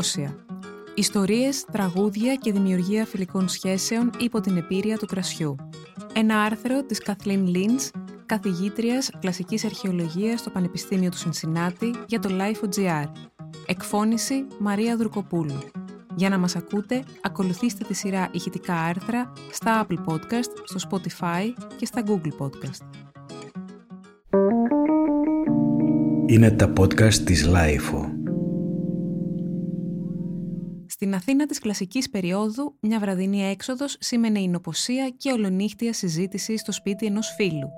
Συμπόσια. Ιστορίες, τραγούδια και δημιουργία φιλικών σχέσεων υπό την επίρρεια του κρασιού. Ένα άρθρο της Kathleen Lynch, καθηγήτριας κλασικής αρχαιολογίας στο Πανεπιστήμιο του Σινσινάτη για το LIFO.gr. Εκφώνηση Μαρία Δουρκοπούλου. Για να μας ακούτε, ακολουθήστε τη σειρά ηχητικά άρθρα στα Apple Podcast, στο Spotify και στα Google Podcast. Είναι τα podcast της LIFO. Στην Αθήνα της κλασικής περίοδου, μια βραδινή έξοδος σήμαινε η νοποσία και ολονύχτια συζήτηση στο σπίτι ενός φίλου.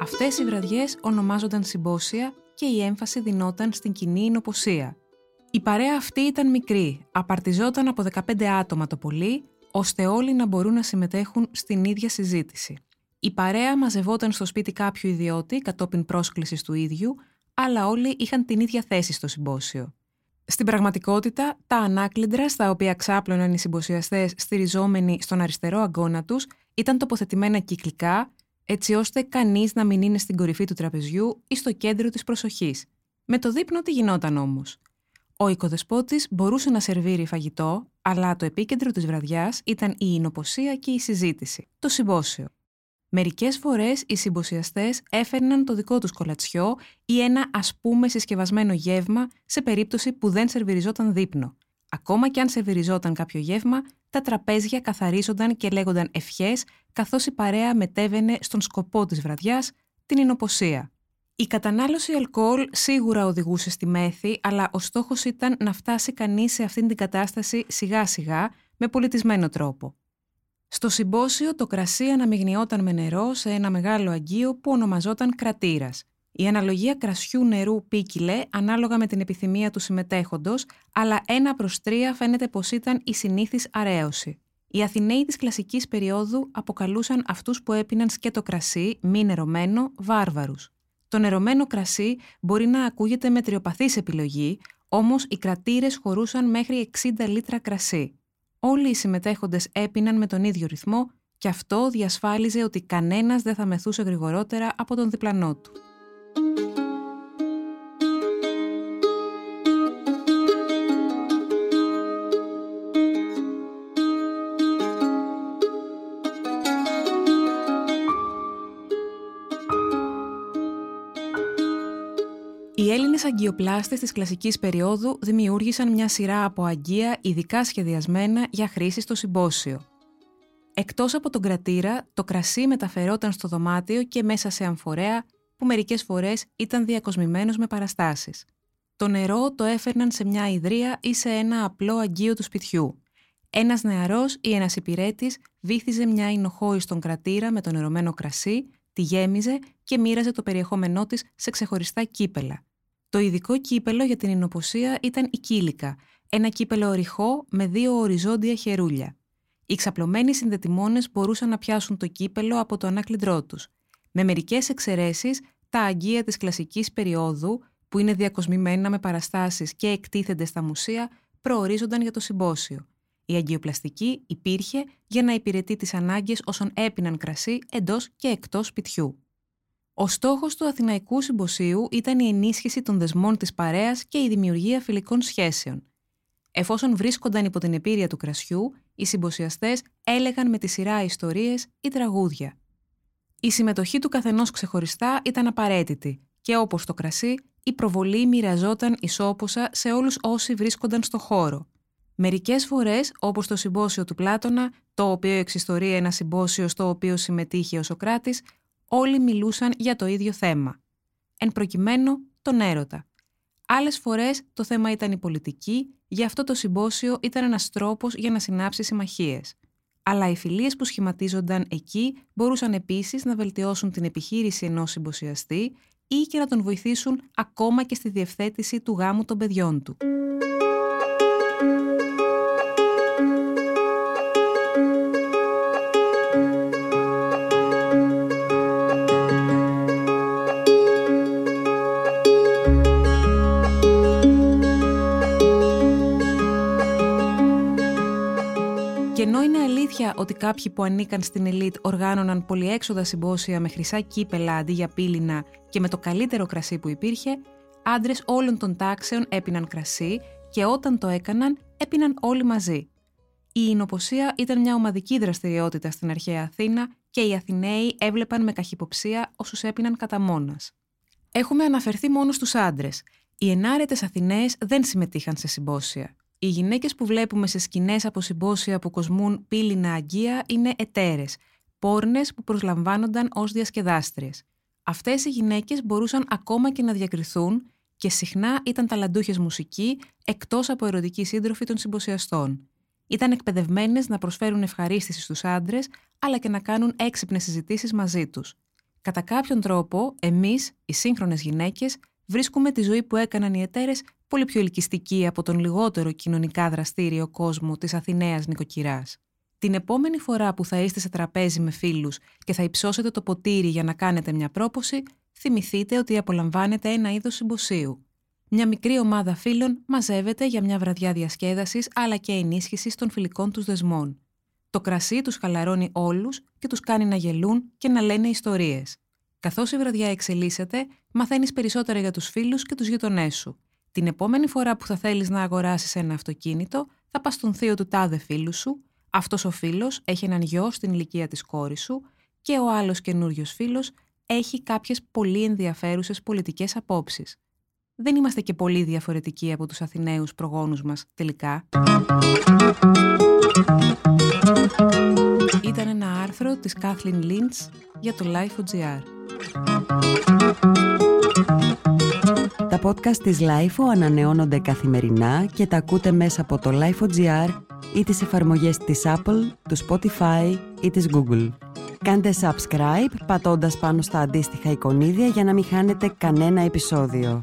Αυτές οι βραδιές ονομάζονταν συμπόσια και η έμφαση δινόταν στην κοινή νοποσία. Η παρέα αυτή ήταν μικρή, απαρτιζόταν από 15 άτομα το πολύ, ώστε όλοι να μπορούν να συμμετέχουν στην ίδια συζήτηση. Η παρέα μαζευόταν στο σπίτι κάποιου ιδιώτη κατόπιν πρόσκλησης του ίδιου, αλλά όλοι είχαν την ίδια θέση στο συμπόσιο. Στην πραγματικότητα, τα ανάκλυντρα στα οποία ξάπλωναν οι συμποσιαστές στηριζόμενοι στον αριστερό αγκώνα τους ήταν τοποθετημένα κυκλικά, έτσι ώστε κανείς να μην είναι στην κορυφή του τραπεζιού ή στο κέντρο της προσοχής. Με το δείπνο τι γινόταν όμως? Ο οικοδεσπότης μπορούσε να σερβίρει φαγητό, αλλά το επίκεντρο της βραδιάς ήταν η νοποσία και η συζήτηση, το συμπόσιο. Μερικές φορές οι συμποσιαστές έφερναν το δικό τους κολατσιό ή ένα ας πούμε συσκευασμένο γεύμα σε περίπτωση που δεν σερβιριζόταν δείπνο. Ακόμα και αν σερβιριζόταν κάποιο γεύμα, τα τραπέζια καθαρίζονταν και λέγονταν ευχές, καθώς η παρέα μετέβαινε στον σκοπό της βραδιάς, την ηνοποσία. Η κατανάλωση αλκοόλ σίγουρα οδηγούσε στη μέθη, αλλά ο στόχος ήταν να φτάσει κανείς σε αυτήν την κατάσταση σιγά-σιγά, με πολιτισμένο τρόπο. Στο συμπόσιο το κρασί αναμειγνιόταν με νερό σε ένα μεγάλο αγγείο που ονομαζόταν κρατήρας. Η αναλογία κρασιού-νερού ποίκυλε ανάλογα με την επιθυμία του συμμετέχοντος, αλλά 1:3 φαίνεται πως ήταν η συνήθις αρέωση. Οι Αθηναίοι της κλασικής περίοδου αποκαλούσαν αυτούς που έπιναν σκέτο κρασί, μη νερωμένο, βάρβαρους. Το νερωμένο κρασί μπορεί να ακούγεται μετριοπαθής επιλογή, όμως οι κρατήρες χωρούσαν μέχρι 60 λίτρα κρασί. Όλοι οι συμμετέχοντες έπιναν με τον ίδιο ρυθμό και αυτό διασφάλιζε ότι κανένας δεν θα μεθούσε γρηγορότερα από τον διπλανό του. Οι Έλληνες αγγειοπλάστες της κλασικής περίοδου δημιούργησαν μια σειρά από αγγεία ειδικά σχεδιασμένα για χρήση στο συμπόσιο. Εκτός από τον κρατήρα, το κρασί μεταφερόταν στο δωμάτιο και μέσα σε αμφορέα, που μερικές φορές ήταν διακοσμημένος με παραστάσεις. Το νερό το έφερναν σε μια ιδρία ή σε ένα απλό αγγείο του σπιτιού. Ένας νεαρός ή ένας υπηρέτης βύθιζε μια εινοχώη στον κρατήρα με το νερωμένο κρασί, τη γέμιζε και μοίραζε το περιεχόμενό της σε ξεχωριστά κύπελα. Το ειδικό κύπελο για την ηνοποσία ήταν η κύλικα, ένα κύπελο οριχό με 2 οριζόντια χερούλια. Οι ξαπλωμένοι συνδετημόνες μπορούσαν να πιάσουν το κύπελο από το ανάκλυντρό τους. Με μερικές εξαιρέσεις, τα αγγεία της κλασικής περίοδου, που είναι διακοσμημένα με παραστάσεις και εκτίθενται στα μουσεία, προορίζονταν για το συμπόσιο. Η αγγειοπλαστική υπήρχε για να υπηρετεί τις ανάγκες όσων έπιναν κρασί εντός και εκτός σπιτιού. Ο στόχος του Αθηναϊκού Συμποσίου ήταν η ενίσχυση των δεσμών της παρέας και η δημιουργία φιλικών σχέσεων. Εφόσον βρίσκονταν υπό την επίρρεια του κρασιού, οι συμποσιαστές έλεγαν με τη σειρά ιστορίες ή τραγούδια. Η συμμετοχή του καθενός ξεχωριστά ήταν απαραίτητη και όπως το κρασί, η προβολή μοιραζόταν ισόποσα σε όλους όσοι βρίσκονταν στο χώρο. Μερικές φορές, όπως το συμπόσιο του Πλάτωνα, το οποίο εξιστορεί ένα συμπόσιο στο οποίο συμμετείχε ο Σωκράτης, όλοι μιλούσαν για το ίδιο θέμα. Εν προκειμένου, τον έρωτα. Άλλες φορές το θέμα ήταν η πολιτική, γι' αυτό το συμπόσιο ήταν ένας τρόπος για να συνάψει συμμαχίες. Αλλά οι φιλίες που σχηματίζονταν εκεί μπορούσαν επίσης να βελτιώσουν την επιχείρηση ενός συμποσιαστή ή και να τον βοηθήσουν ακόμα και στη διευθέτηση του γάμου των παιδιών του. Και ενώ είναι αλήθεια ότι κάποιοι που ανήκαν στην ελίτ οργάνωναν πολυέξοδα συμπόσια με χρυσά κύπελα αντί για πύληνα και με το καλύτερο κρασί που υπήρχε, άντρες όλων των τάξεων έπιναν κρασί και όταν το έκαναν, έπιναν όλοι μαζί. Η ηνοποσία ήταν μια ομαδική δραστηριότητα στην αρχαία Αθήνα και οι Αθηναίοι έβλεπαν με καχυποψία όσους έπιναν κατά μόνας. Έχουμε αναφερθεί μόνο στους άντρες. Οι ενάρετες Αθηναίες δεν συμμετείχαν σε συμπόσια. Οι γυναίκες που βλέπουμε σε σκηνές από συμπόσια που κοσμούν πύληνα αγκία είναι εταίρες, πόρνες που προσλαμβάνονταν ως διασκεδάστριες. Αυτές οι γυναίκες μπορούσαν ακόμα και να διακριθούν και συχνά ήταν ταλαντούχες μουσική, εκτός από ερωτική σύντροφη των συμποσιαστών. Ήταν εκπαιδευμένες να προσφέρουν ευχαρίστηση στους άντρες, αλλά και να κάνουν έξυπνες συζητήσεις μαζί τους. Κατά κάποιον τρόπο, εμείς, οι σύγχρονες γυναίκες, βρίσκουμε τη ζωή που έκαναν οι εταίρες πολύ πιο ελκυστική από τον λιγότερο κοινωνικά δραστήριο κόσμο της Αθηναίας νοικοκυράς. Την επόμενη φορά που θα είστε σε τραπέζι με φίλους και θα υψώσετε το ποτήρι για να κάνετε μια πρόποση, θυμηθείτε ότι απολαμβάνετε ένα είδος συμποσίου. Μια μικρή ομάδα φίλων μαζεύεται για μια βραδιά διασκέδασης αλλά και ενίσχυσης των φιλικών τους δεσμών. Το κρασί τους χαλαρώνει όλους και τους κάνει να γελούν και να λένε ιστορίες. Καθώς η βραδιά εξελίσσεται, μαθαίνεις περισσότερα για τους φίλους και τους γειτονές σου. Την επόμενη φορά που θα θέλεις να αγοράσεις ένα αυτοκίνητο, θα πας στον θείο του τάδε φίλου σου, αυτός ο φίλος έχει έναν γιο στην ηλικία της κόρης σου και ο άλλος καινούριος φίλος έχει κάποιες πολύ ενδιαφέρουσες πολιτικές απόψεις. Δεν είμαστε και πολύ διαφορετικοί από τους Αθηναίους προγόνους μας τελικά. Ήταν ένα άρθρο της Kathleen Lynch για το LIFO.gr. Τα podcast της LIFO ανανεώνονται καθημερινά και τα ακούτε μέσα από το LIFO.gr ή τις εφαρμογές της Apple, του Spotify ή της Google. Κάντε subscribe πατώντας πάνω στα αντίστοιχα εικονίδια για να μην χάνετε κανένα επεισόδιο.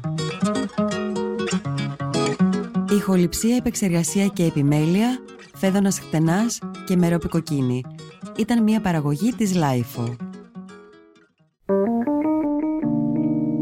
Ηχοληψία, επεξεργασία και επιμέλεια, Φέδωνας Χτενάς και Μεροπικοκκίνη. Ήταν μια παραγωγή της LIFO.